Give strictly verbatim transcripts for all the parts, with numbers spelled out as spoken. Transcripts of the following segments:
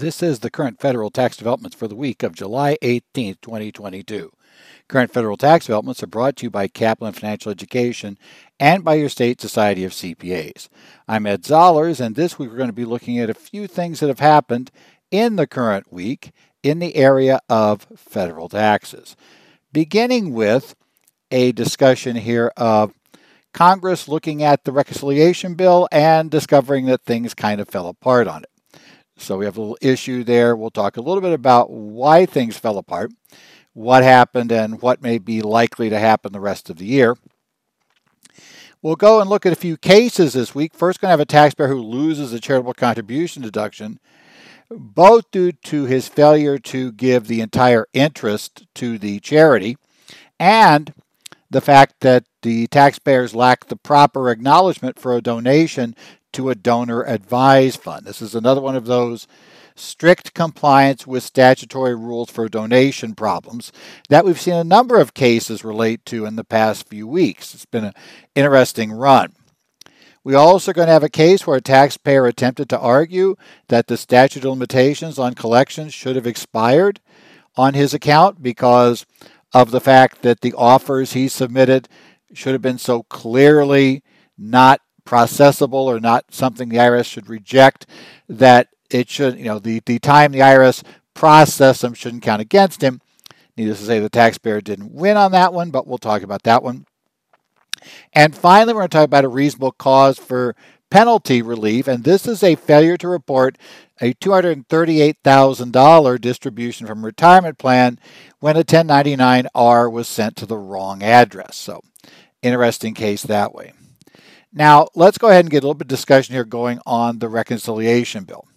This is the Current Federal Tax Developments for the week of July eighteenth, twenty twenty-two. Current Federal Tax Developments are brought to you by Kaplan Financial Education and by your State Society of C P As. I'm Ed Zollars, and this week we're going to be looking at a few things that have happened in the current week in the area of federal taxes, beginning with a discussion here of Congress looking at the reconciliation bill and discovering that things kind of fell apart on it. So we have a little issue there. We'll talk a little bit about why things fell apart, what happened, and what may be likely to happen the rest of the year. We'll go and look at a few cases this week. First, going to have a taxpayer who loses a charitable contribution deduction, both due to his failure to give the entire interest to the charity and the fact that the taxpayers lack the proper acknowledgement for a donation to a donor advised fund. This is another one of those strict compliance with statutory rules for donation problems that we've seen a number of cases relate to in the past few weeks. It's been an interesting run. We're also going to have a case where a taxpayer attempted to argue that the statute of limitations on collections should have expired on his account because of the fact that the offers he submitted should have been so clearly not processable or not something the I R S should reject that it should, you know, the, the time the I R S processed them shouldn't count against him. Needless to say, the taxpayer didn't win on that one, but we'll talk about that one. And finally, we're going to talk about a reasonable cause for penalty relief, and this is a failure to report a two hundred thirty-eight thousand dollars distribution from a retirement plan when a ten ninety-nine R was sent to the wrong address. So, interesting case that way. Now, let's go ahead and get a little bit of discussion here going on the reconciliation bill.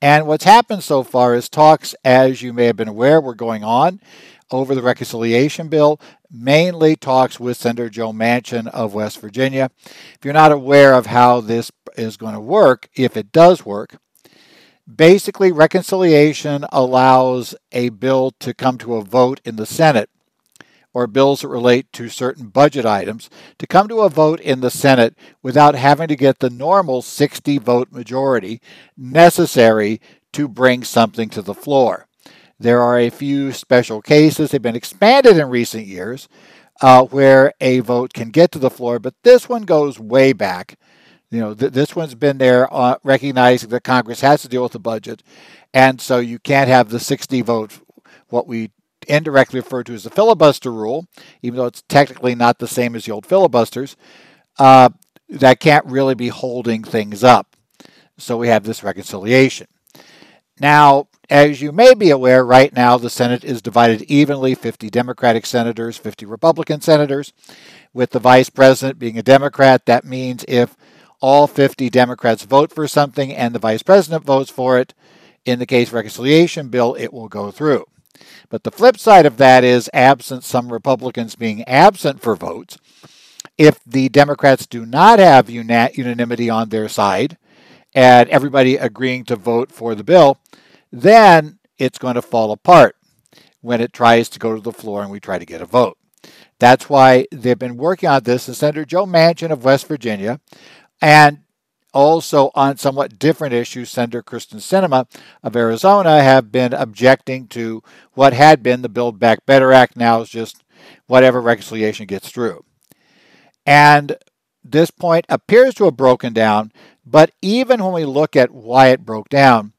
And what's happened so far is talks, as you may have been aware, were going on over the reconciliation bill, mainly talks with Senator Joe Manchin of West Virginia. If you're not aware of how this is going to work, if it does work, basically reconciliation allows a bill to come to a vote in the Senate, or bills that relate to certain budget items, to come to a vote in the Senate without having to get the normal sixty vote majority necessary to bring something to the floor. There are a few special cases. They've been expanded in recent years uh, where a vote can get to the floor, but this one goes way back. You know, th- this one's been there uh, recognizing that Congress has to deal with the budget, and so you can't have the sixty vote, what we indirectly referred to as the filibuster rule, even though it's technically not the same as the old filibusters, uh, that can't really be holding things up. So we have this reconciliation. Now, as you may be aware, right now the Senate is divided evenly, fifty Democratic senators, fifty Republican senators, with the vice president being a Democrat. That means if all fifty Democrats vote for something and the vice president votes for it, in the case of reconciliation bill, it will go through. But the flip side of that is, absent some Republicans being absent for votes, if the Democrats do not have uni- unanimity on their side and everybody agreeing to vote for the bill, then it's going to fall apart when it tries to go to the floor and we try to get a vote. That's why they've been working on this. And Senator Joe Manchin of West Virginia, and also on somewhat different issues, Senator Kyrsten Sinema of Arizona, have been objecting to what had been the Build Back Better Act. Now is just whatever reconciliation gets through. And this point appears to have broken down, but even when we look at why it broke down,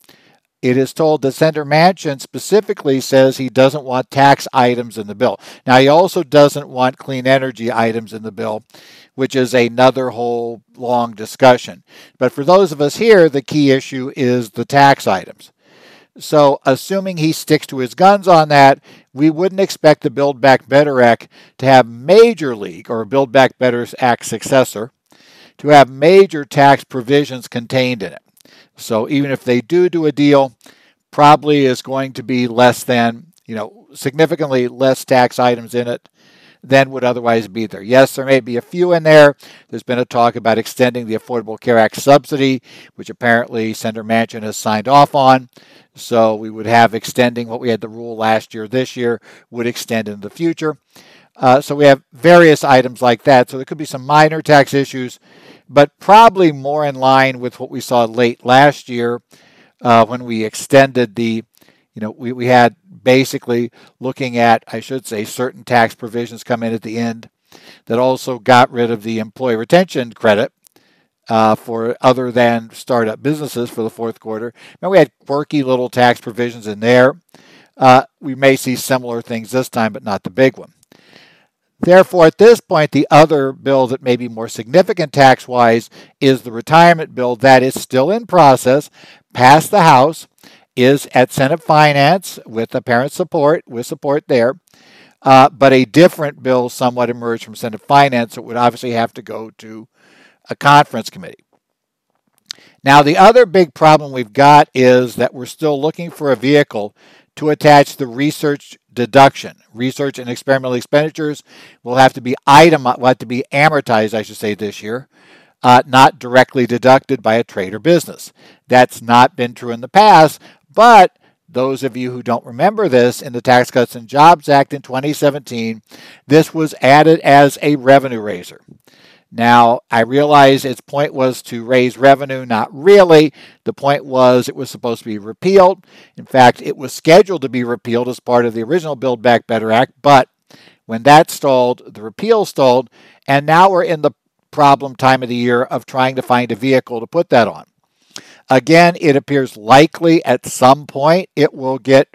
it is told that Senator Manchin specifically says he doesn't want tax items in the bill. Now, he also doesn't want clean energy items in the bill, which is another whole long discussion. But for those of us here, the key issue is the tax items. So, assuming he sticks to his guns on that, we wouldn't expect the Build Back Better Act to have major league, or Build Back Better Act successor, to have major tax provisions contained in it. So even if they do do a deal, probably is going to be less than, you know, significantly less tax items in it than would otherwise be there. Yes, there may be a few in there. There's been a talk about extending the Affordable Care Act subsidy, which apparently Senator Manchin has signed off on. So we would have extending what we had the rule last year, this year would extend into the future. Uh, so we have various items like that. So there could be some minor tax issues, but probably more in line with what we saw late last year uh, when we extended the, you know, we, we had basically looking at, I should say, certain tax provisions come in at the end that also got rid of the employee retention credit uh, for other than startup businesses for the fourth quarter. Now, we had quirky little tax provisions in there. Uh, we may see similar things this time, but not the big one. Therefore, at this point, the other bill that may be more significant tax-wise is the retirement bill that is still in process, passed the House, is at Senate Finance with the parent support, with support there. Uh, but a different bill somewhat emerged from Senate Finance that would obviously have to go to a conference committee. Now, the other big problem we've got is that we're still looking for a vehicle to attach the research deduction. Research and experimental expenditures will have to be item, will have to be amortized, I should say, this year, uh, not directly deducted by a trade or business. That's not been true in the past, but those of you who don't remember this, in the Tax Cuts and Jobs Act in twenty seventeen, this was added as a revenue raiser. Now, I realize its point was to raise revenue. Not really. The point was it was supposed to be repealed. In fact, it was scheduled to be repealed as part of the original Build Back Better Act, but when that stalled, the repeal stalled, and now we're in the problem time of the year of trying to find a vehicle to put that on. Again, it appears likely at some point it will get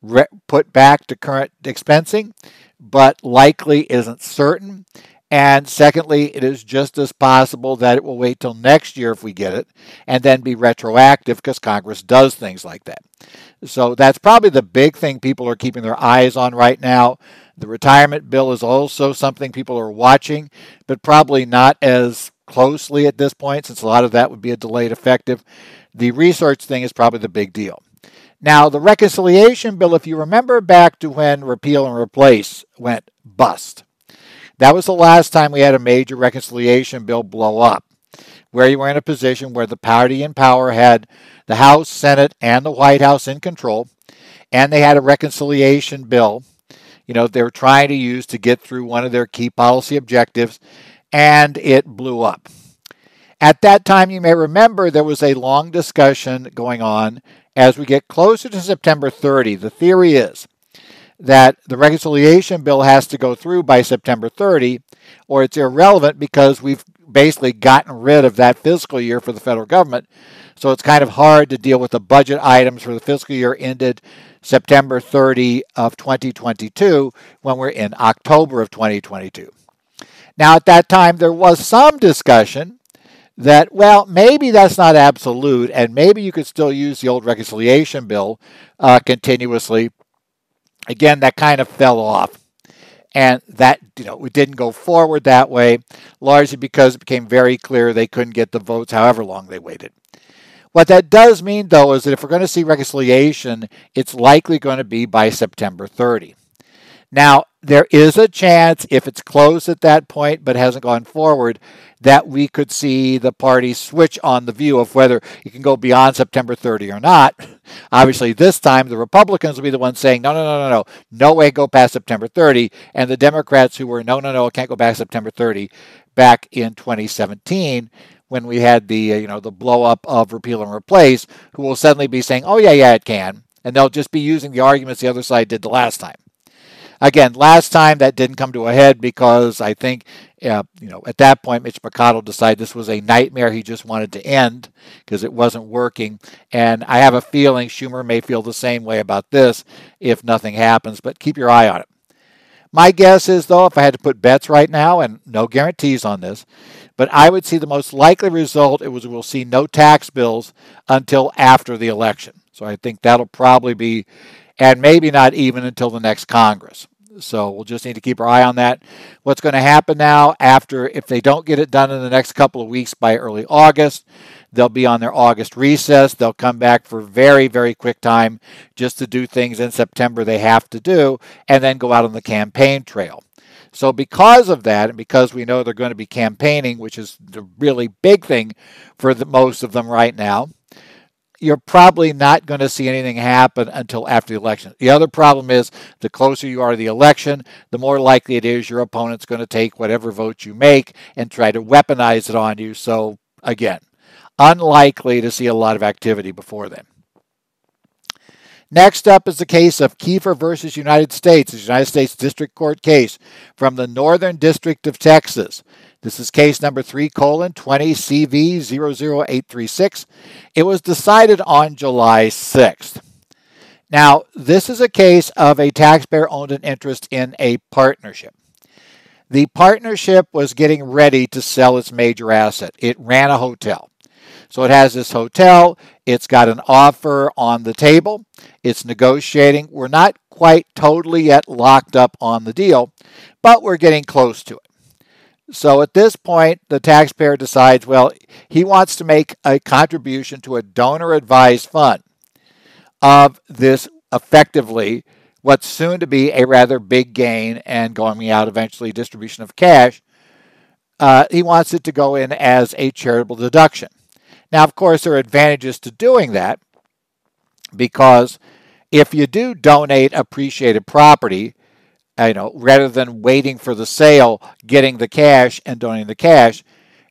re- put back to current expensing, but likely isn't certain. And secondly, it is just as possible that it will wait till next year if we get it, and then be retroactive because Congress does things like that. So that's probably the big thing people are keeping their eyes on right now. The retirement bill is also something people are watching, but probably not as closely at this point, since a lot of that would be a delayed effective. The research thing is probably the big deal. Now, the reconciliation bill, if you remember back to when repeal and replace went bust, that was the last time we had a major reconciliation bill blow up, where you were in a position where the party in power had the House, Senate, and the White House in control, and they had a reconciliation bill, you know, they were trying to use to get through one of their key policy objectives, and it blew up. At that time, you may remember there was a long discussion going on as we get closer to September thirtieth. The theory is that the reconciliation bill has to go through by September thirtieth, or it's irrelevant because we've basically gotten rid of that fiscal year for the federal government. So it's kind of hard to deal with the budget items for the fiscal year ended September thirtieth of twenty twenty-two when we're in October of twenty twenty-two. Now, at that time, there was some discussion that, well, maybe that's not absolute, and maybe you could still use the old reconciliation bill uh, continuously. Again, that kind of fell off, and that, you know, it didn't go forward that way, largely because it became very clear they couldn't get the votes however long they waited. What that does mean, though, is that if we're going to see reconciliation, it's likely going to be by September thirtieth. Now, there is a chance, if it's closed at that point but hasn't gone forward, that we could see the party switch on the view of whether it can go beyond September thirtieth or not. Obviously, this time, the Republicans will be the ones saying, no, no, no, no, no, no way go past September thirtieth. And the Democrats who were, no, no, no, it can't go back September thirtieth, back in twenty seventeen, when we had the, you know, the blow up of repeal and replace, who will suddenly be saying, oh, yeah, yeah, it can. And they'll just be using the arguments the other side did the last time. Again, last time that didn't come to a head because I think, uh, you know, at that point, Mitch McConnell decided this was a nightmare he just wanted to end because it wasn't working. And I have a feeling Schumer may feel the same way about this if nothing happens, but keep your eye on it. My guess is, though, if I had to put bets right now, and no guarantees on this, but I would see the most likely result it was we'll see no tax bills until after the election. So I think that'll probably be, and maybe not even until the next Congress. So we'll just need to keep our eye on that. What's going to happen now after, if they don't get it done in the next couple of weeks by early August, they'll be on their August recess. They'll come back for very, very quick time just to do things in September they have to do and then go out on the campaign trail. So because of that, and because we know they're going to be campaigning, which is the really big thing for the, most of them right now, you're probably not going to see anything happen until after the election. The other problem is the closer you are to the election, the more likely it is your opponent's going to take whatever vote you make and try to weaponize it on you. So, again, unlikely to see a lot of activity before then. Next up is the case of Kiefer versus United States, the United States District Court case from the Northern District of Texas. This is case number three colon twenty C V zero zero eight three six. It was decided on July sixth. Now, this is a case of a taxpayer owned an interest in a partnership. The partnership was getting ready to sell its major asset. It ran a hotel. So it has this hotel. It's got an offer on the table. It's negotiating. We're not quite totally yet locked up on the deal, but we're getting close to it. So at this point, the taxpayer decides, well, he wants to make a contribution to a donor-advised fund of this effectively what's soon to be a rather big gain and going out eventually distribution of cash. Uh, he wants it to go in as a charitable deduction. Now, of course, there are advantages to doing that because if you do donate appreciated property, you know, rather than waiting for the sale, getting the cash and donating the cash,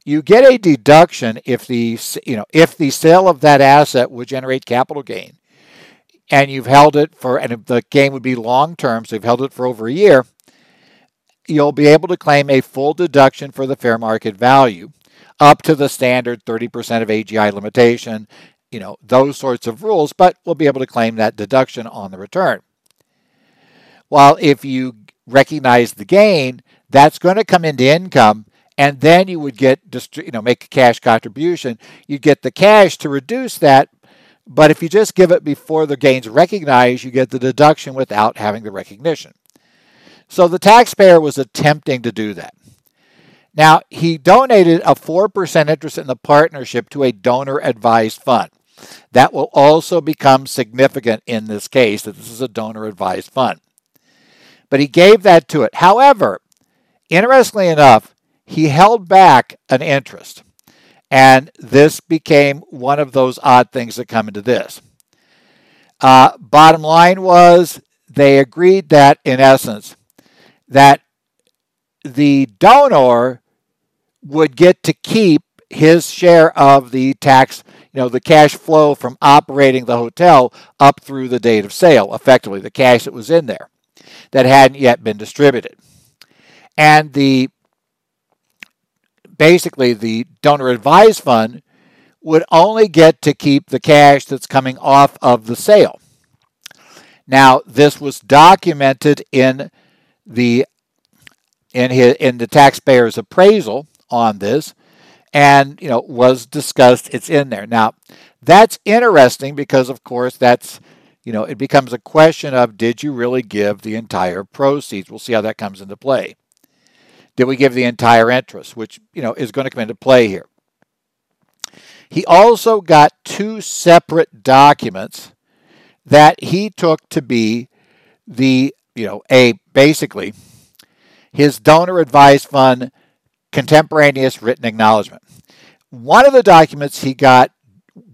you get a deduction if the, you know, if the sale of that asset would generate capital gain and you've held it for, and the gain would be long-term, so you've held it for over a year, you'll be able to claim a full deduction for the fair market value up to the standard thirty percent of A G I limitation, you know, those sorts of rules, but we'll be able to claim that deduction on the return. While if you recognize the gain, that's going to come into income, and then you would get, you know, make a cash contribution. You get the cash to reduce that, but if you just give it before the gain's recognized, you get the deduction without having the recognition. So the taxpayer was attempting to do that. Now, he donated a four percent interest in the partnership to a donor-advised fund. That will also become significant in this case, that this is a donor-advised fund. But he gave that to it. However, interestingly enough, he held back an interest. And this became one of those odd things that come into this. Uh, bottom line was they agreed that, in essence, that the donor would get to keep his share of the tax, you know, the cash flow from operating the hotel up through the date of sale, effectively, the cash that was in there that hadn't yet been distributed. And the basically the donor advised fund would only get to keep the cash that's coming off of the sale. Now, this was documented in the in his, in the taxpayer's appraisal on this, and you know, was discussed. It's in there. Now, that's interesting because, of course, that's you know, it becomes a question of, did you really give the entire proceeds? We'll see how that comes into play. Did we give the entire interest, which, you know, is going to come into play here? He also got two separate documents that he took to be the, you know, a basically his donor advised fund contemporaneous written acknowledgement. One of the documents he got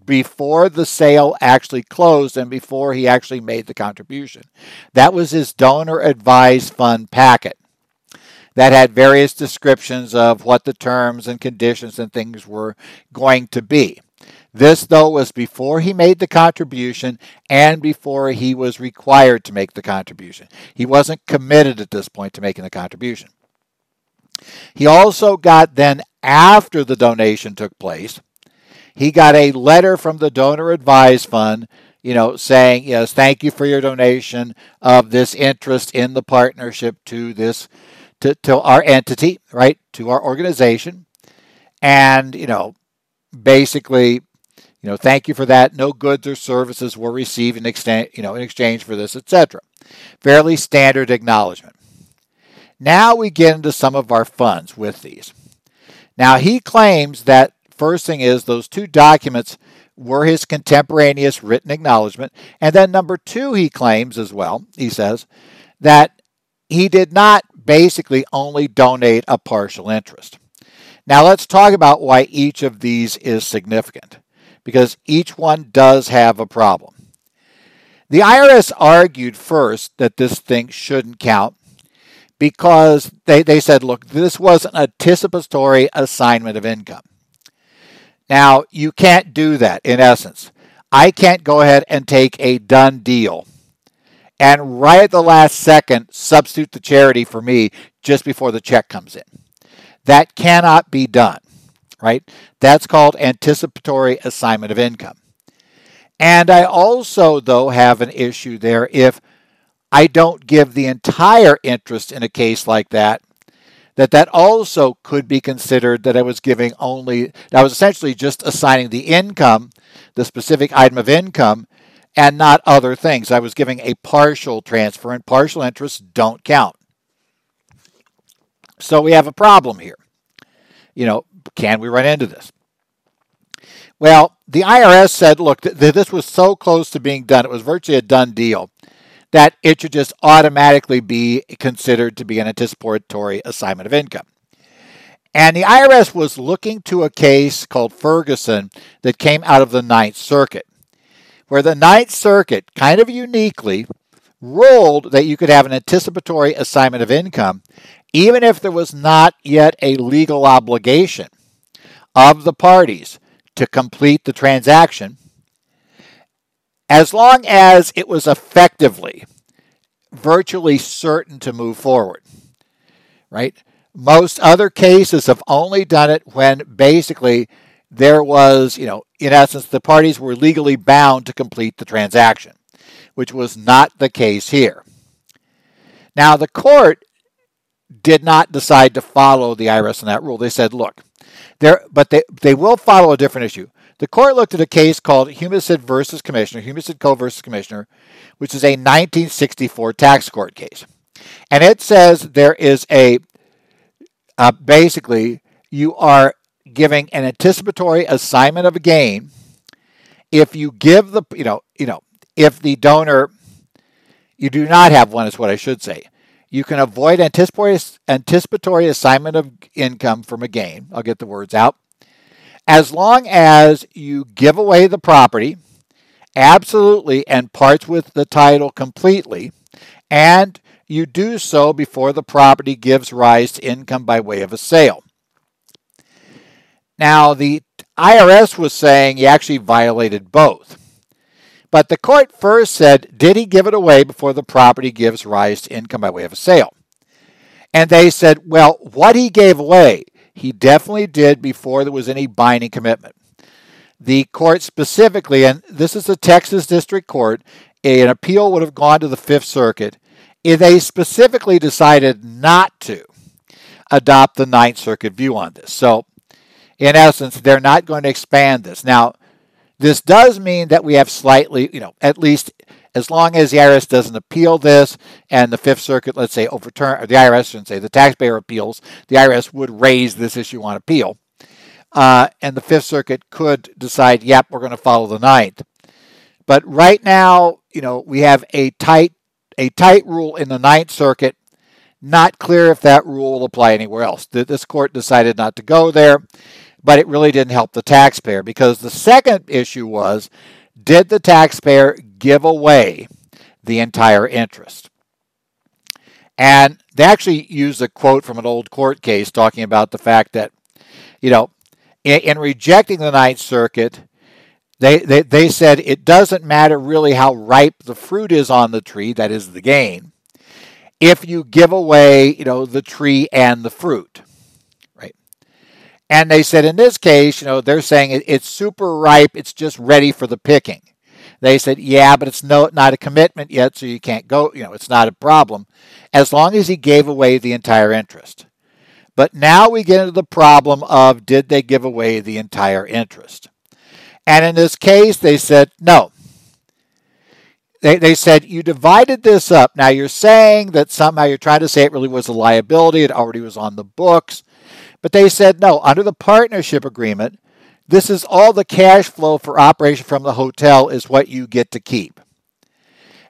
before the sale actually closed and before he actually made the contribution. That was his donor advised fund packet that had various descriptions of what the terms and conditions and things were going to be. This, though, was before he made the contribution and before he was required to make the contribution. He wasn't committed at this point to making the contribution. He also got then, after the donation took place, he got a letter from the donor advised fund, you know, saying, yes, thank you for your donation of this interest in the partnership to this, to, to our entity, right, to our organization. And, you know, basically, you know, thank you for that. No goods or services were received in exchange, you know, in exchange for this, et cetera. Fairly standard acknowledgement. Now we get into some of our funds with these. Now he claims that first thing is those two documents were his contemporaneous written acknowledgement. And then number two, he claims as well, he says, that he did not basically only donate a partial interest. Now let's talk about why each of these is significant, because each one does have a problem. The I R S argued first that this thing shouldn't count because they, they said, look, this was an anticipatory assignment of income. Now, you can't do that, in essence. I can't go ahead and take a done deal and right at the last second substitute the charity for me just before the check comes in. That cannot be done, right? That's called anticipatory assignment of income. And I also, though, have an issue there if I don't give the entire interest in a case like that, that that also could be considered that I was giving only, I was essentially just assigning the income, the specific item of income, and not other things. I was giving a partial transfer, and partial interests don't count. So we have a problem here. You know, can we run into this? Well, the I R S said, look, th- th- this was so close to being done, it was virtually a done deal, that it should just automatically be considered to be an anticipatory assignment of income. And the I R S was looking to a case called Ferguson that came out of the Ninth Circuit, where the Ninth Circuit, kind of uniquely, ruled that you could have an anticipatory assignment of income even if there was not yet a legal obligation of the parties to complete the transaction, as long as it was effectively virtually certain to move forward, right? Most other cases have only done it when basically there was, you know, in essence, the parties were legally bound to complete the transaction, which was not the case here. Now, the court did not decide to follow the I R S on that rule. They said, look, there, but they, they will follow a different issue. The court looked at a case called Humicid versus Commissioner, Humicid Co. versus Commissioner, which is a nineteen sixty-four tax court case. And it says there is a, uh, basically, you are giving an anticipatory assignment of a gain if you give the, you know, you know, if the donor, you do not have one is what I should say. You can avoid anticipatory, anticipatory assignment of income from a gain. I'll get the words out. As long as you give away the property, absolutely, and parts with the title completely, and you do so before the property gives rise to income by way of a sale. Now, the I R S was saying he actually violated both. But the court first said, did he give it away before the property gives rise to income by way of a sale? And they said, well, what he gave away, he definitely did before there was any binding commitment. The court specifically, and this is the Texas District Court, an appeal would have gone to the Fifth Circuit, they specifically decided not to adopt the Ninth Circuit view on this. So, in essence, they're not going to expand this. Now, this does mean that we have slightly, you know, at least as long as the I R S doesn't appeal this and the Fifth Circuit, let's say, overturn, or the I R S shouldn't say, the taxpayer appeals, the I R S would raise this issue on appeal. Uh, and the Fifth Circuit could decide, yep, we're going to follow the Ninth. But right now, you know, we have a tight, a tight rule in the Ninth Circuit. Not clear if that rule will apply anywhere else. This court decided not to go there. But it really didn't help the taxpayer because the second issue was, did the taxpayer give away the entire interest? And they actually used a quote from an old court case talking about the fact that, you know, in, in rejecting the Ninth Circuit, they, they, they said it doesn't matter really how ripe the fruit is on the tree, that is the gain, if you give away, you know, the tree and the fruit. And they said, in this case, you know, they're saying it, it's super ripe. It's just ready for the picking. They said, yeah, but it's no, not a commitment yet, so you can't go, you know, it's not a problem, as long as he gave away the entire interest. But now we get into the problem of, did they give away the entire interest? And in this case, they said, no. They, they said, you divided this up. Now you're saying that somehow you're trying to say it really was a liability. It already was on the books. But they said, no, under the partnership agreement, this is all the cash flow for operation from the hotel is what you get to keep.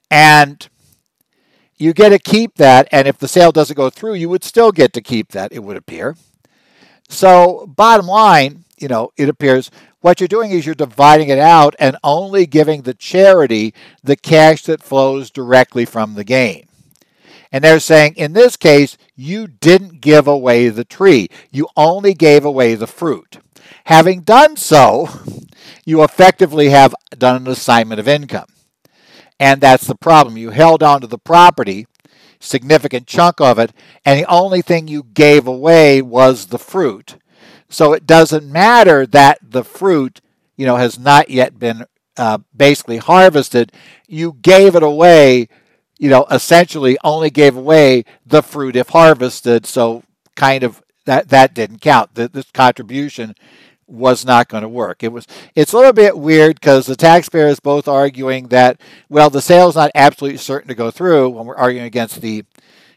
And you get to keep that. And if the sale doesn't go through, you would still get to keep that, it would appear. So bottom line, you know, it appears what you're doing is you're dividing it out and only giving the charity the cash that flows directly from the gain. And they're saying, in this case, you didn't give away the tree. You only gave away the fruit. Having done so, you effectively have done an assignment of income. And that's the problem. You held on to the property, significant chunk of it, and the only thing you gave away was the fruit. So it doesn't matter that the fruit, you know, has not yet been uh, basically harvested. You gave it away, you know, essentially only gave away the fruit if harvested. So kind of that, that didn't count. The, this contribution was not going to work. It was, it's a little bit weird because the taxpayer is both arguing that, well, the sale is not absolutely certain to go through when we're arguing against the,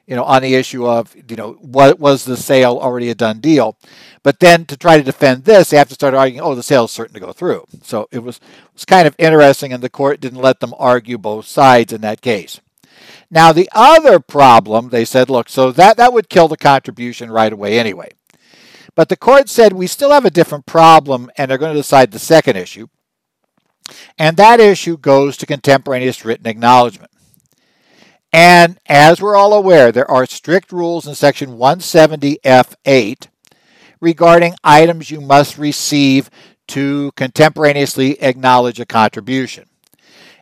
you know, on the issue of, you know, what was the sale already a done deal? But then to try to defend this, they have to start arguing, oh, the sale is certain to go through. So it was, it was kind of interesting, and the court didn't let them argue both sides in that case. Now, the other problem, they said, look, so that, that would kill the contribution right away anyway. But the court said we still have a different problem, and they're going to decide the second issue. And that issue goes to contemporaneous written acknowledgement. And as we're all aware, there are strict rules in Section one seventy F eight regarding items you must receive to contemporaneously acknowledge a contribution.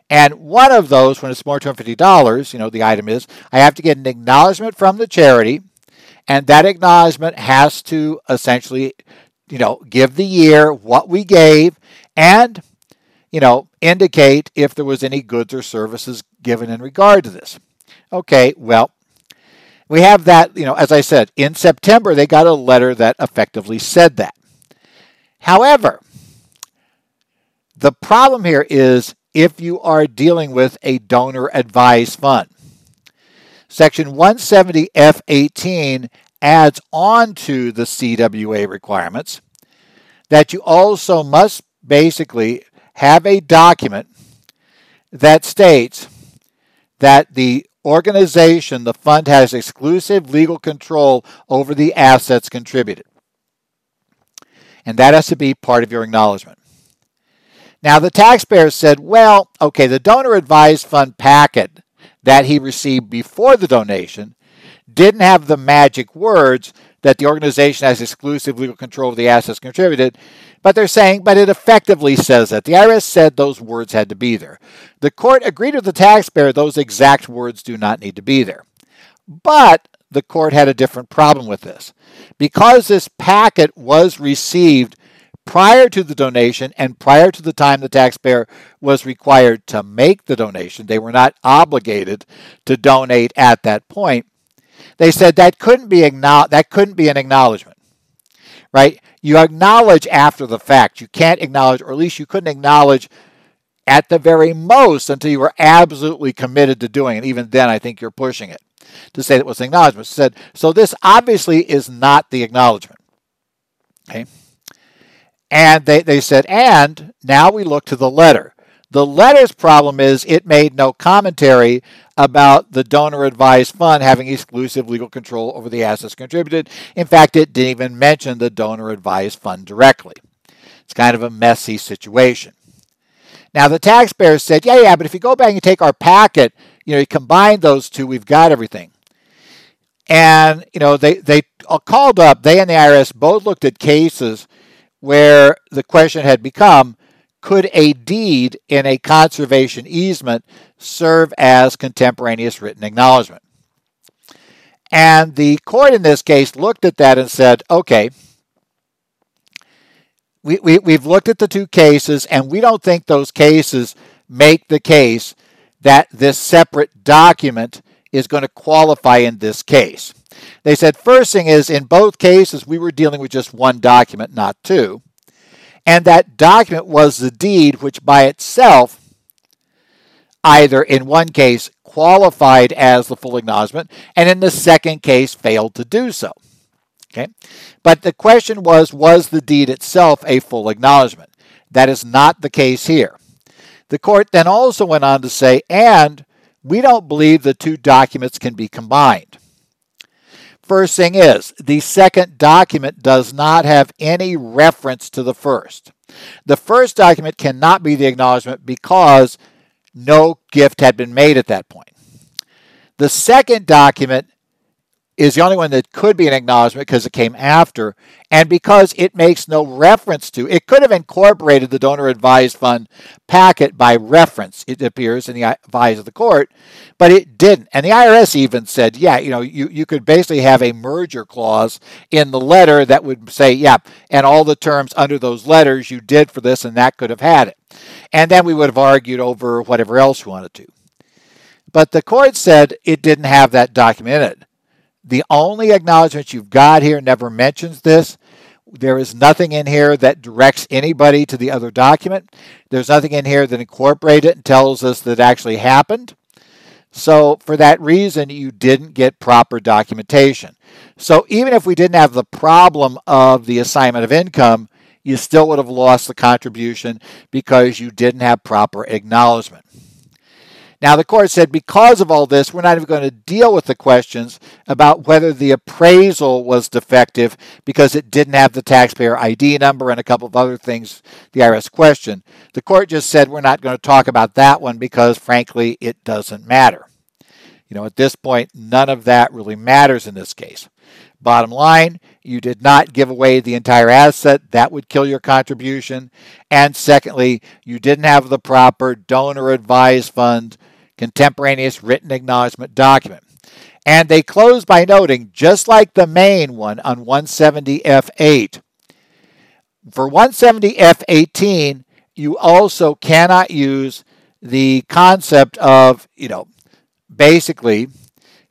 And one of those, when it's more than two hundred fifty dollars, you know, the item is, I have to get an acknowledgement from the charity. And that acknowledgement has to essentially, you know, give the year, what we gave, and, you know, indicate if there was any goods or services given in regard to this. Okay, well, we have that, you know, as I said, in September, they got a letter that effectively said that. However, the problem here is if you are dealing with a donor-advised fund. Section one seventy F eighteen adds on to the C W A requirements that you also must basically have a document that states that the organization, the fund, has exclusive legal control over the assets contributed. And that has to be part of your acknowledgement. Now, the taxpayer said, well, okay, the donor-advised fund packet that he received before the donation didn't have the magic words that the organization has exclusive legal control of the assets contributed, but they're saying, but it effectively says that. The I R S said those words had to be there. The court agreed with the taxpayer those exact words do not need to be there. But the court had a different problem with this. Because this packet was received prior to the donation and prior to the time the taxpayer was required to make the donation, they were not obligated to donate at that point. They said that couldn't be acknowledge, that couldn't be an acknowledgement, right? You acknowledge after the fact. You can't acknowledge, or at least you couldn't acknowledge at the very most until you were absolutely committed to doing it. Even then, I think you're pushing it to say that was an acknowledgement. Said so. This obviously is not the acknowledgement. Okay. And they, they said, and now we look to the letter. The letter's problem is it made no commentary about the donor-advised fund having exclusive legal control over the assets contributed. In fact, it didn't even mention the donor-advised fund directly. It's kind of a messy situation. Now, the taxpayer said, yeah, yeah, but if you go back and you take our packet, you know, you combine those two, we've got everything. And, you know, they, they called up, they and the I R S both looked at cases where the question had become, could a deed in a conservation easement serve as contemporaneous written acknowledgement? And the court in this case looked at that and said, okay, we, we, we've looked at the two cases, and we don't think those cases make the case that this separate document is going to qualify in this case. They said, first thing is, in both cases, we were dealing with just one document, not two. And that document was the deed, which by itself, either in one case, qualified as the full acknowledgement, and in the second case, failed to do so. Okay? But the question was, was the deed itself a full acknowledgement? That is not the case here. The court then also went on to say, and we don't believe the two documents can be combined. First thing is, the second document does not have any reference to the first. The first document cannot be the acknowledgement because no gift had been made at that point. The second document is the only one that could be an acknowledgement because it came after, and because it makes no reference to. It could have incorporated the donor advised fund packet by reference, it appears in the advice of the court, but it didn't. And the I R S even said, yeah, you know, you, you could basically have a merger clause in the letter that would say, yeah, and all the terms under those letters you did for this, and that could have had it. And then we would have argued over whatever else we wanted to. But the court said it didn't have that document in it. The only acknowledgement you've got here never mentions this. There is nothing in here that directs anybody to the other document. There's nothing in here that incorporates it and tells us that it actually happened. So for that reason, you didn't get proper documentation. So even if we didn't have the problem of the assignment of income, you still would have lost the contribution because you didn't have proper acknowledgement. Now, the court said because of all this, we're not even going to deal with the questions about whether the appraisal was defective because it didn't have the taxpayer I D number and a couple of other things the I R S questioned. The court just said we're not going to talk about that one because, frankly, it doesn't matter. You know, at this point, none of that really matters in this case. Bottom line, you did not give away the entire asset. That would kill your contribution. And secondly, you didn't have the proper donor advised fund contemporaneous written acknowledgement document. And they close by noting, just like the main one on one seventy F eight, for one seventy F eighteen, you also cannot use the concept of, you know, basically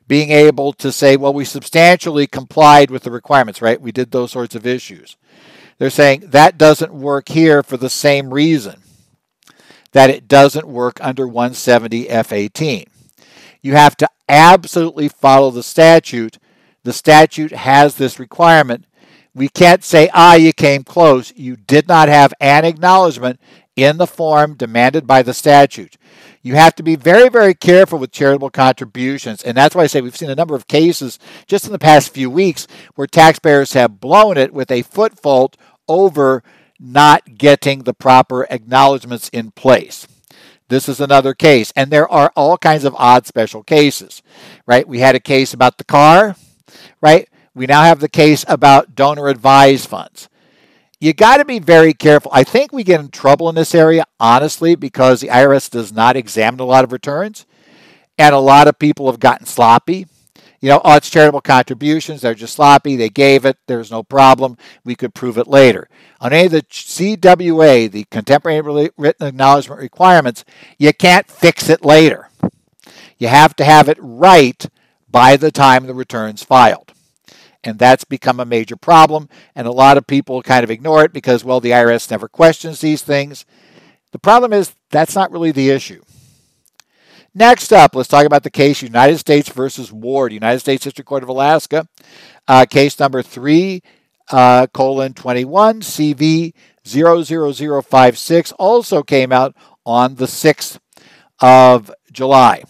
being able to say, well, we substantially complied with the requirements, right? We did those sorts of issues. They're saying that doesn't work here for the same reason that it doesn't work under one seventy F eighteen. You have to absolutely follow the statute. The statute has this requirement. We can't say, ah, you came close. You did not have an acknowledgement in the form demanded by the statute. You have to be very, very careful with charitable contributions. And that's why I say we've seen a number of cases just in the past few weeks where taxpayers have blown it with a foot fault over not getting the proper acknowledgments in place. This is another case. And there are all kinds of odd special cases, right? We had a case about the car, right? We now have the case about donor advised funds. You got to be very careful. I think we get in trouble in this area, honestly, because the I R S does not examine a lot of returns. And a lot of people have gotten sloppy. You know, oh, it's charitable contributions. They're just sloppy. They gave it. There's no problem. We could prove it later. On any of the C W A, the contemporary written acknowledgement requirements, you can't fix it later. You have to have it right by the time the return's filed. And that's become a major problem. And a lot of people kind of ignore it because, well, the I R S never questions these things. The problem is that's not really the issue. Next up, let's talk about the case United States versus Ward, United States District Court of Alaska, uh, case number three, uh, colon twenty-one, C V zero zero zero five six, also came out on the sixth of July.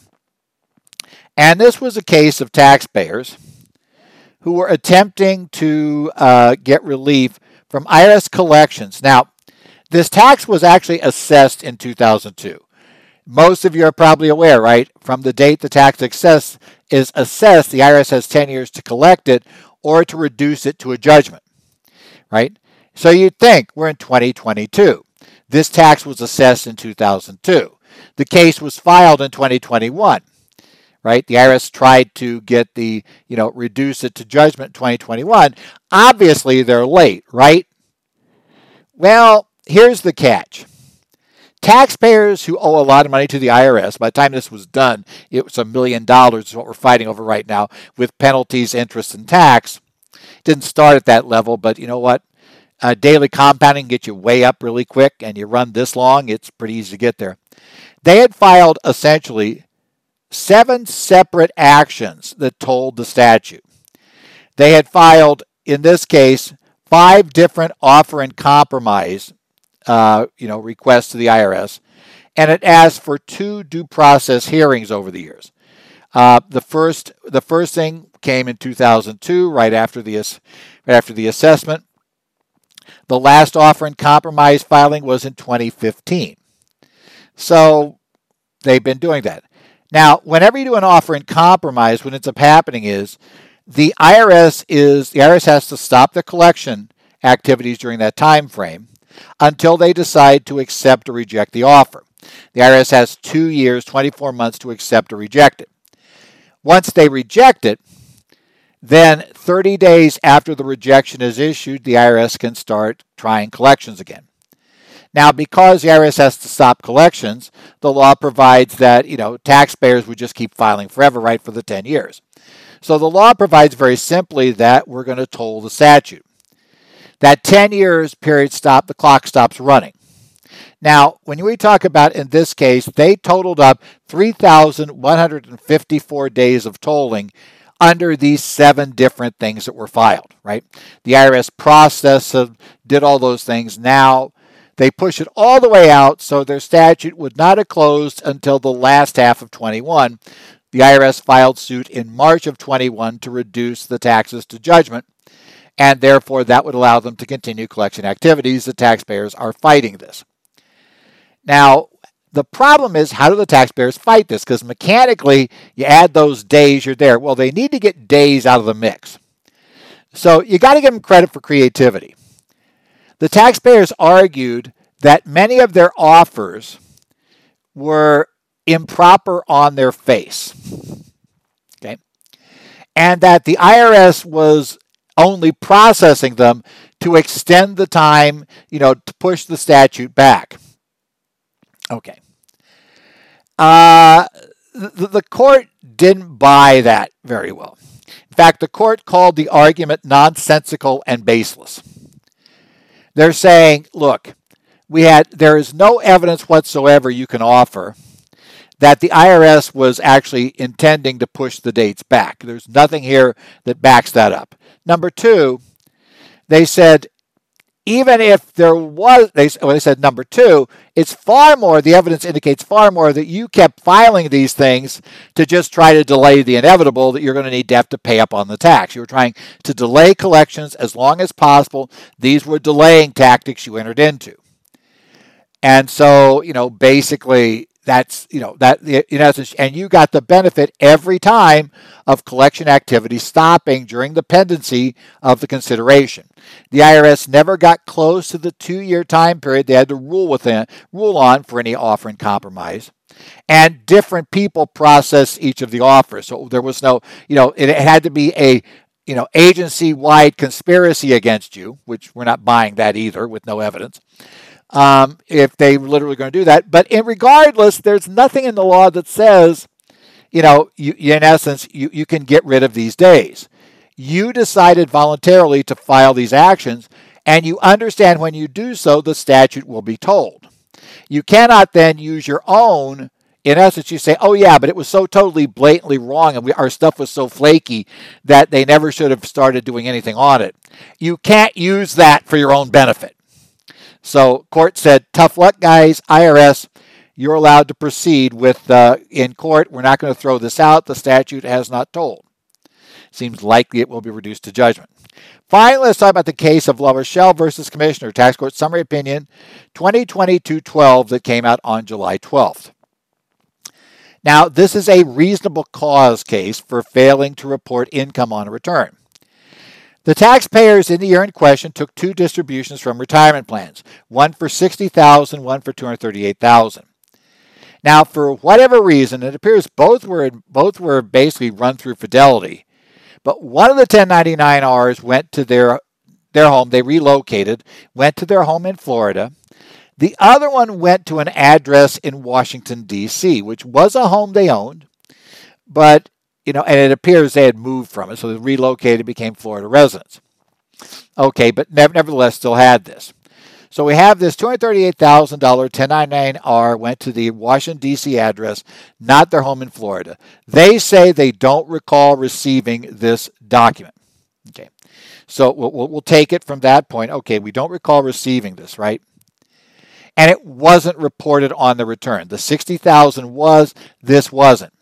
And this was a case of taxpayers who were attempting to uh, get relief from I R S collections. Now, this tax was actually assessed in two thousand two. Most of you are probably aware, right? From the date the tax excess is assessed, the I R S has ten years to collect it or to reduce it to a judgment, right? So you'd think we're in twenty twenty-two. This tax was assessed in two thousand two. The case was filed in twenty twenty-one. Right? The I R S tried to get the, you know, reduce it to judgment twenty twenty-one. Obviously, they're late, right? Well, here's the catch. Taxpayers who owe a lot of money to the I R S, by the time this was done, it was a million dollars is what we're fighting over right now with penalties, interest, and tax. It didn't start at that level, but you know what? Uh, daily compounding gets you way up really quick, and you run this long, it's pretty easy to get there. They had filed essentially seven separate actions that told the statute. They had filed, in this case, five different offer and compromise uh, you know, requests to the I R S, and it asked for two due process hearings over the years. Uh, the first, the first thing came in two thousand two, right after the right after the assessment. The last offer and compromise filing was in twenty fifteen. So they've been doing that. Now, whenever you do an offer in compromise, what ends up happening is the I R S is the I R S has to stop the collection activities during that time frame until they decide to accept or reject the offer. The I R S has two years, twenty-four months to accept or reject it. Once they reject it, then thirty days after the rejection is issued, the I R S can start trying collections again. Now, because the I R S has to stop collections, the law provides that, you know, taxpayers would just keep filing forever, right, for the ten years. So the law provides very simply that we're going to toll the statute. That ten years period stop, the clock stops running. Now, when we talk about, in this case, they totaled up three thousand one hundred fifty-four days of tolling under these seven different things that were filed, right? The I R S process of, did all those things. Now, they push it all the way out, so their statute would not have closed until the last half of twenty-one. The I R S filed suit in March of twenty-one to reduce the taxes to judgment, and therefore that would allow them to continue collection activities. The taxpayers are fighting this. Now, the problem is, how do the taxpayers fight this? Because mechanically, you add those days, you're there. Well, they need to get days out of the mix. So you got to give them credit for creativity. The taxpayers argued that many of their offers were improper on their face, okay, and that the I R S was only processing them to extend the time, you know, to push the statute back. Okay. Uh, the, the court didn't buy that very well. In fact, the court called the argument nonsensical and baseless. They're saying, look, we had there is no evidence whatsoever you can offer that the I R S was actually intending to push the dates back. There's nothing here that backs that up. Number two, they said, even if there was, they, well, they said number two, it's far more, the evidence indicates far more that you kept filing these things to just try to delay the inevitable that you're going to need to have to pay up on the tax. You were trying to delay collections as long as possible. These were delaying tactics you entered into. And so, you know, basically, that's, you know, that, in essence, and you got the benefit every time of collection activity stopping during the pendency of the consideration. The I R S never got close to the two-year time period they had to rule within, rule on for any offer and compromise. And different people process each of the offers. So there was no, you know, it had to be a, you know, agency-wide conspiracy against you, which we're not buying that either with no evidence. Um, if they were literally going to do that. But in regardless, there's nothing in the law that says, you know, you, in essence, you, you can get rid of these days. You decided voluntarily to file these actions, and you understand when you do so, the statute will be tolled. You cannot then use your own, in essence, you say, oh yeah, but it was so totally blatantly wrong, and we, our stuff was so flaky that they never should have started doing anything on it. You can't use that for your own benefit. So court said, tough luck, guys. I R S, you're allowed to proceed with uh, in court. We're not going to throw this out. The statute has not tolled. Seems likely it will be reduced to judgment. Finally, let's talk about the case of Lovershell versus Commissioner, Tax Court Summary Opinion twenty twenty-two twelve that came out on July twelfth. Now, this is a reasonable cause case for failing to report income on a return. The taxpayers in the year in question took two distributions from retirement plans, one for sixty thousand dollars, one for two hundred thirty-eight thousand dollars. Now, for whatever reason, it appears both were both were basically run through Fidelity, but one of the ten ninety-nine R's went to their their home. They relocated, went to their home in Florida. The other one went to an address in Washington, D C, which was a home they owned, but you know, and it appears they had moved from it, so they relocated, became Florida residents. Okay, but nevertheless, still had this. So we have this two hundred thirty-eight thousand dollars ten ninety-nine R went to the Washington, D C address, not their home in Florida. They say they don't recall receiving this document. Okay, so we'll, we'll take it from that point. Okay, we don't recall receiving this, right? And it wasn't reported on the return. The sixty thousand dollars was, this wasn't.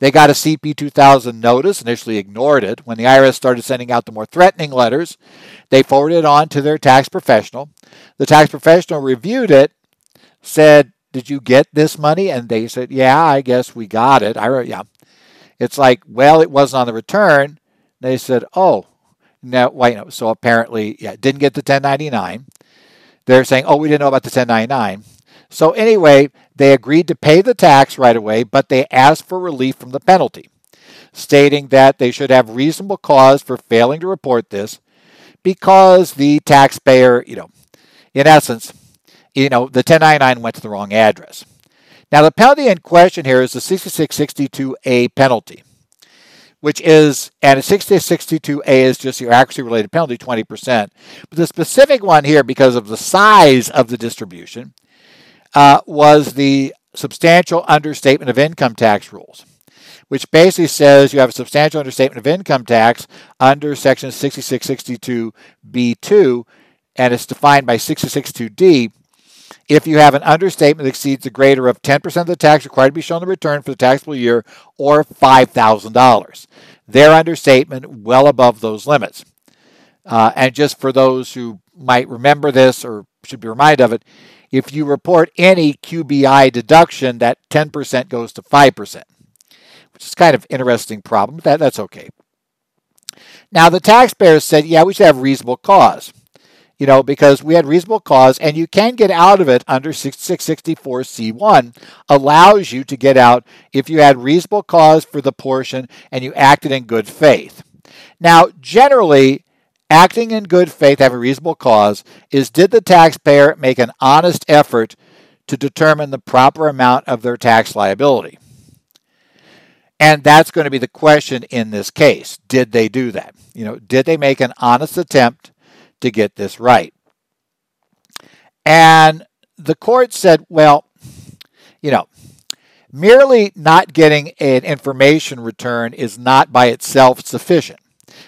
They got a C P two thousand notice, initially ignored it. When the I R S started sending out the more threatening letters, they forwarded it on to their tax professional. The tax professional reviewed it, said, did you get this money? And they said, yeah, I guess we got it. I wrote, yeah. It's like, well, it wasn't on the return. They said, oh, no, wait, no. So apparently, yeah, didn't get the ten ninety-nine. They're saying, oh, we didn't know about the ten ninety-nine. So anyway, they agreed to pay the tax right away, but they asked for relief from the penalty, stating that they should have reasonable cause for failing to report this because the taxpayer, you know, in essence, you know, the ten ninety-nine went to the wrong address. Now, the penalty in question here is the sixty-six sixty-two A penalty, which is, and sixty-six sixty-two A is just your accuracy-related penalty, twenty percent. But the specific one here, because of the size of the distribution, uh, was the substantial understatement of income tax rules, which basically says you have a substantial understatement of income tax under Section sixty-six sixty-two B two, and it's defined by sixty-six sixty-two D. If you have an understatement that exceeds the greater of ten percent of the tax required to be shown in the return for the taxable year, or five thousand dollars. Their understatement well above those limits. Uh, and just for those who might remember this or should be reminded of it, if you report any Q B I deduction, that ten percent goes to five percent, which is kind of an interesting problem, but that, that's okay. Now, the taxpayers said, yeah, we should have reasonable cause. You know, because we had reasonable cause, and you can get out of it under sixty-six sixty-four C one, allows you to get out if you had reasonable cause for the portion and you acted in good faith. Now, generally, acting in good faith, having reasonable cause, is did the taxpayer make an honest effort to determine the proper amount of their tax liability? And that's going to be the question in this case. Did they do that? You know, did they make an honest attempt to get this right? And the court said, well, you know, merely not getting an information return is not by itself sufficient.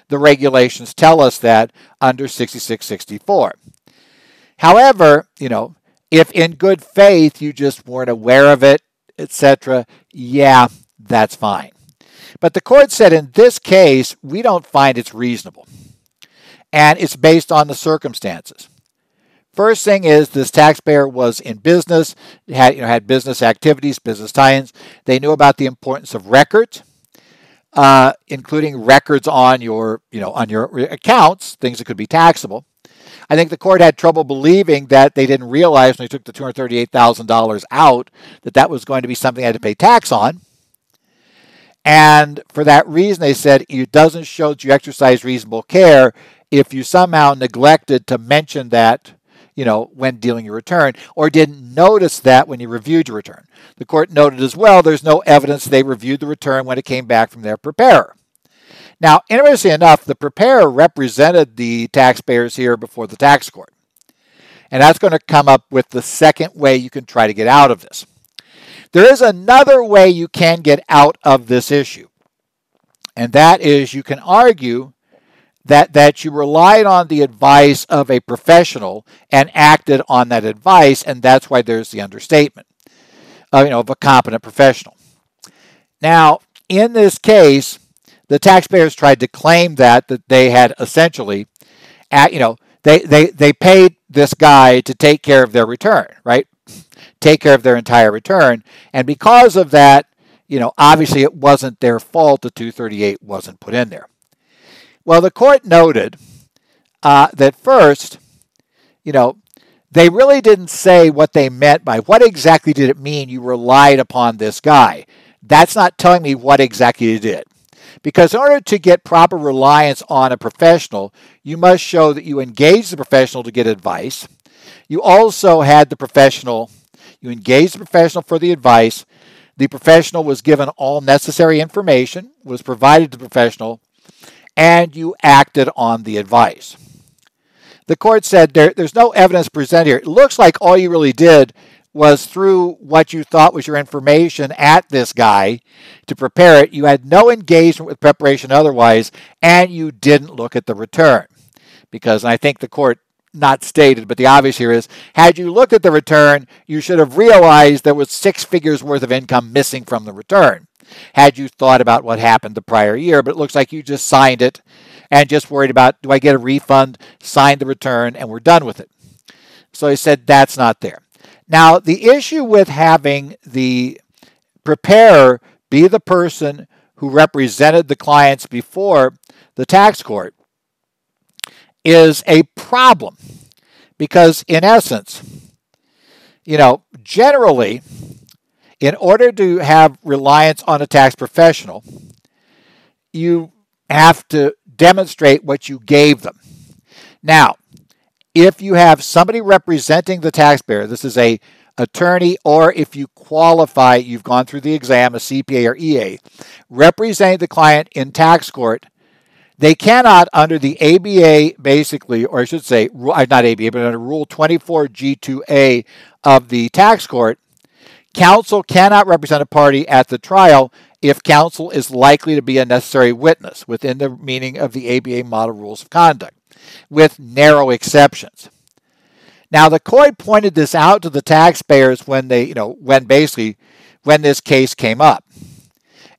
The regulations tell us that under sixty-six sixty-four. However, you know, if in good faith you just weren't aware of it, et cetera, yeah, that's fine. But the court said in this case, we don't find it's reasonable. And it's based on the circumstances. First thing is, this taxpayer was in business, had, you know, had business activities, business tie-ins. They knew about the importance of records, uh, including records on your, you know, on your accounts, things that could be taxable. I think the court had trouble believing that they didn't realize when they took the two hundred thirty-eight thousand dollars out that that was going to be something they had to pay tax on. And for that reason, they said it doesn't show that you exercise reasonable care if you somehow neglected to mention that, you know, when dealing your return, or didn't notice that when you reviewed your return. The court noted as well, there's no evidence they reviewed the return when it came back from their preparer. Now, interestingly enough, the preparer represented the taxpayers here before the tax court. And that's going to come up with the second way you can try to get out of this. There is another way you can get out of this issue. And that is, you can argue that, that you relied on the advice of a professional and acted on that advice, and that's why there's the understatement uh, you know, of a competent professional. Now, in this case, the taxpayers tried to claim that, that they had essentially, at, you know, they, they, they paid this guy to take care of their return, right? Take care of their entire return, and because of that, you know, obviously it wasn't their fault the two thirty-eight wasn't put in there. Well, the court noted uh, that first, you know, they really didn't say what they meant by what exactly did it mean you relied upon this guy. That's not telling me what exactly you did. Because in order to get proper reliance on a professional, you must show that you engaged the professional to get advice. You also had the professional, you engaged the professional for the advice. The professional was given all necessary information, was provided to the professional, and you acted on the advice. The court said there, there's no evidence presented here. It looks like all you really did was through what you thought was your information at this guy to prepare it. You had no engagement with preparation otherwise, and you didn't look at the return. Because, and I think the court not stated, but the obvious here is, had you looked at the return, you should have realized there was six figures worth of income missing from the return. Had you thought about what happened the prior year, but it looks like you just signed it and just worried about, do I get a refund, signed the return, and we're done with it. So he said that's not there. Now, the issue with having the preparer be the person who represented the clients before the tax court, is a problem because, in essence, you know, generally, in order to have reliance on a tax professional, you have to demonstrate what you gave them. Now, if you have somebody representing the taxpayer, this is a attorney, or if you qualify, you've gone through the exam, a C P A or E A, representing the client in tax court, they cannot, under the A B A, basically, or I should say, not A B A, but under Rule twenty-four G two A of the tax court, counsel cannot represent a party at the trial if counsel is likely to be a necessary witness within the meaning of the A B A model rules of conduct, with narrow exceptions. Now, the court pointed this out to the taxpayers when they, you know, when basically, when this case came up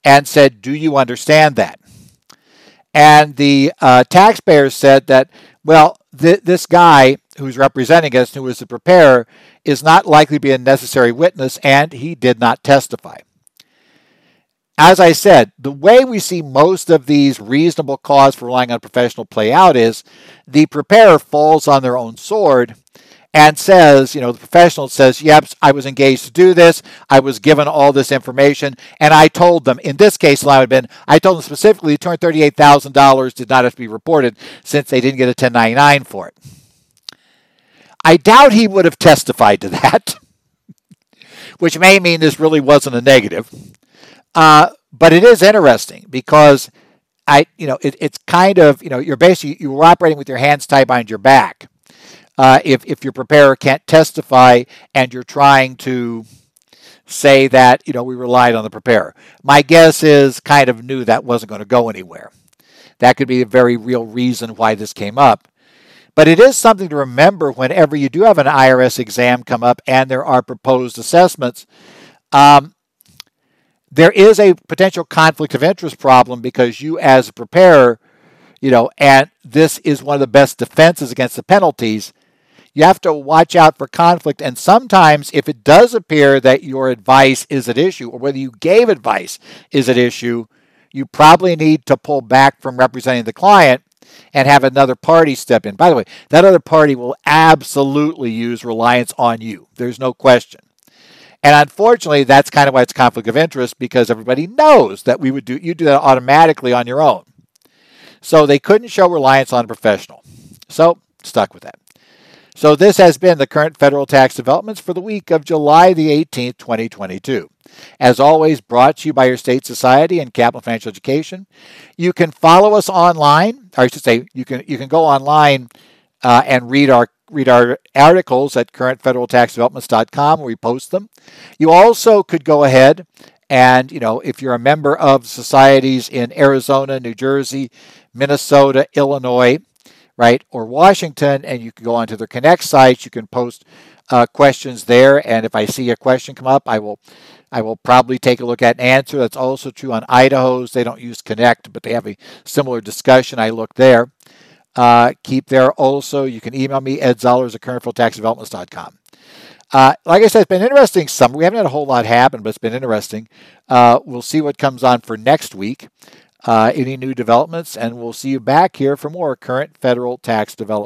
and said, do you understand that? And the uh, taxpayers said that, well, th- this guy who's representing us, who is the preparer, is not likely to be a necessary witness, and he did not testify. As I said, the way we see most of these reasonable cause for relying on a professional play out is the preparer falls on their own sword and says, you know, the professional says, yep, I was engaged to do this. I was given all this information, and I told them, in this case, I would have been, I told them specifically two hundred thirty-eight thousand dollars did not have to be reported since they didn't get a ten ninety-nine for it. I doubt he would have testified to that, which may mean this really wasn't a negative. Uh, but it is interesting because I, you know, it, it's kind of, you know, you're basically, you're operating with your hands tied behind your back. Uh, if, if your preparer can't testify and you're trying to say that, you know, we relied on the preparer. My guess is kind of knew that wasn't going to go anywhere. That could be a very real reason why this came up. But it is something to remember whenever you do have an I R S exam come up and there are proposed assessments. Um, There is a potential conflict of interest problem because you as a preparer, you know, and this is one of the best defenses against the penalties, you have to watch out for conflict. And sometimes if it does appear that your advice is at issue or whether you gave advice is at issue, you probably need to pull back from representing the client and have another party step in. By the way, that other party will absolutely use reliance on you. There's no question. And unfortunately, that's kind of why it's conflict of interest, because everybody knows that we would do you do that automatically on your own. So they couldn't show reliance on a professional. So stuck with that. So this has been the Current Federal Tax Developments for the week of July the eighteenth, twenty twenty-two. As always, brought to you by your state society and Kaplan Financial Education. You can follow us online, or I should say, you can you can go online uh, and read our. Read our articles at current federal tax developments dot com, where we post them. You also could go ahead and, you know, if you're a member of societies in Arizona, New Jersey, Minnesota, Illinois, right, or Washington, and you can go onto their Connect sites, you can post uh, questions there. And if I see a question come up, I will, I will probably take a look at an answer. That's also true on Idaho's. They don't use Connect, but they have a similar discussion. I look there. Uh, keep there also. You can email me, Ed Zollars at current federal tax developments dot com. Uh, like I said, it's been an interesting summer. We haven't had a whole lot happen, but it's been interesting. Uh, we'll see what comes on for next week, uh, any new developments, and we'll see you back here for more Current Federal Tax Developments.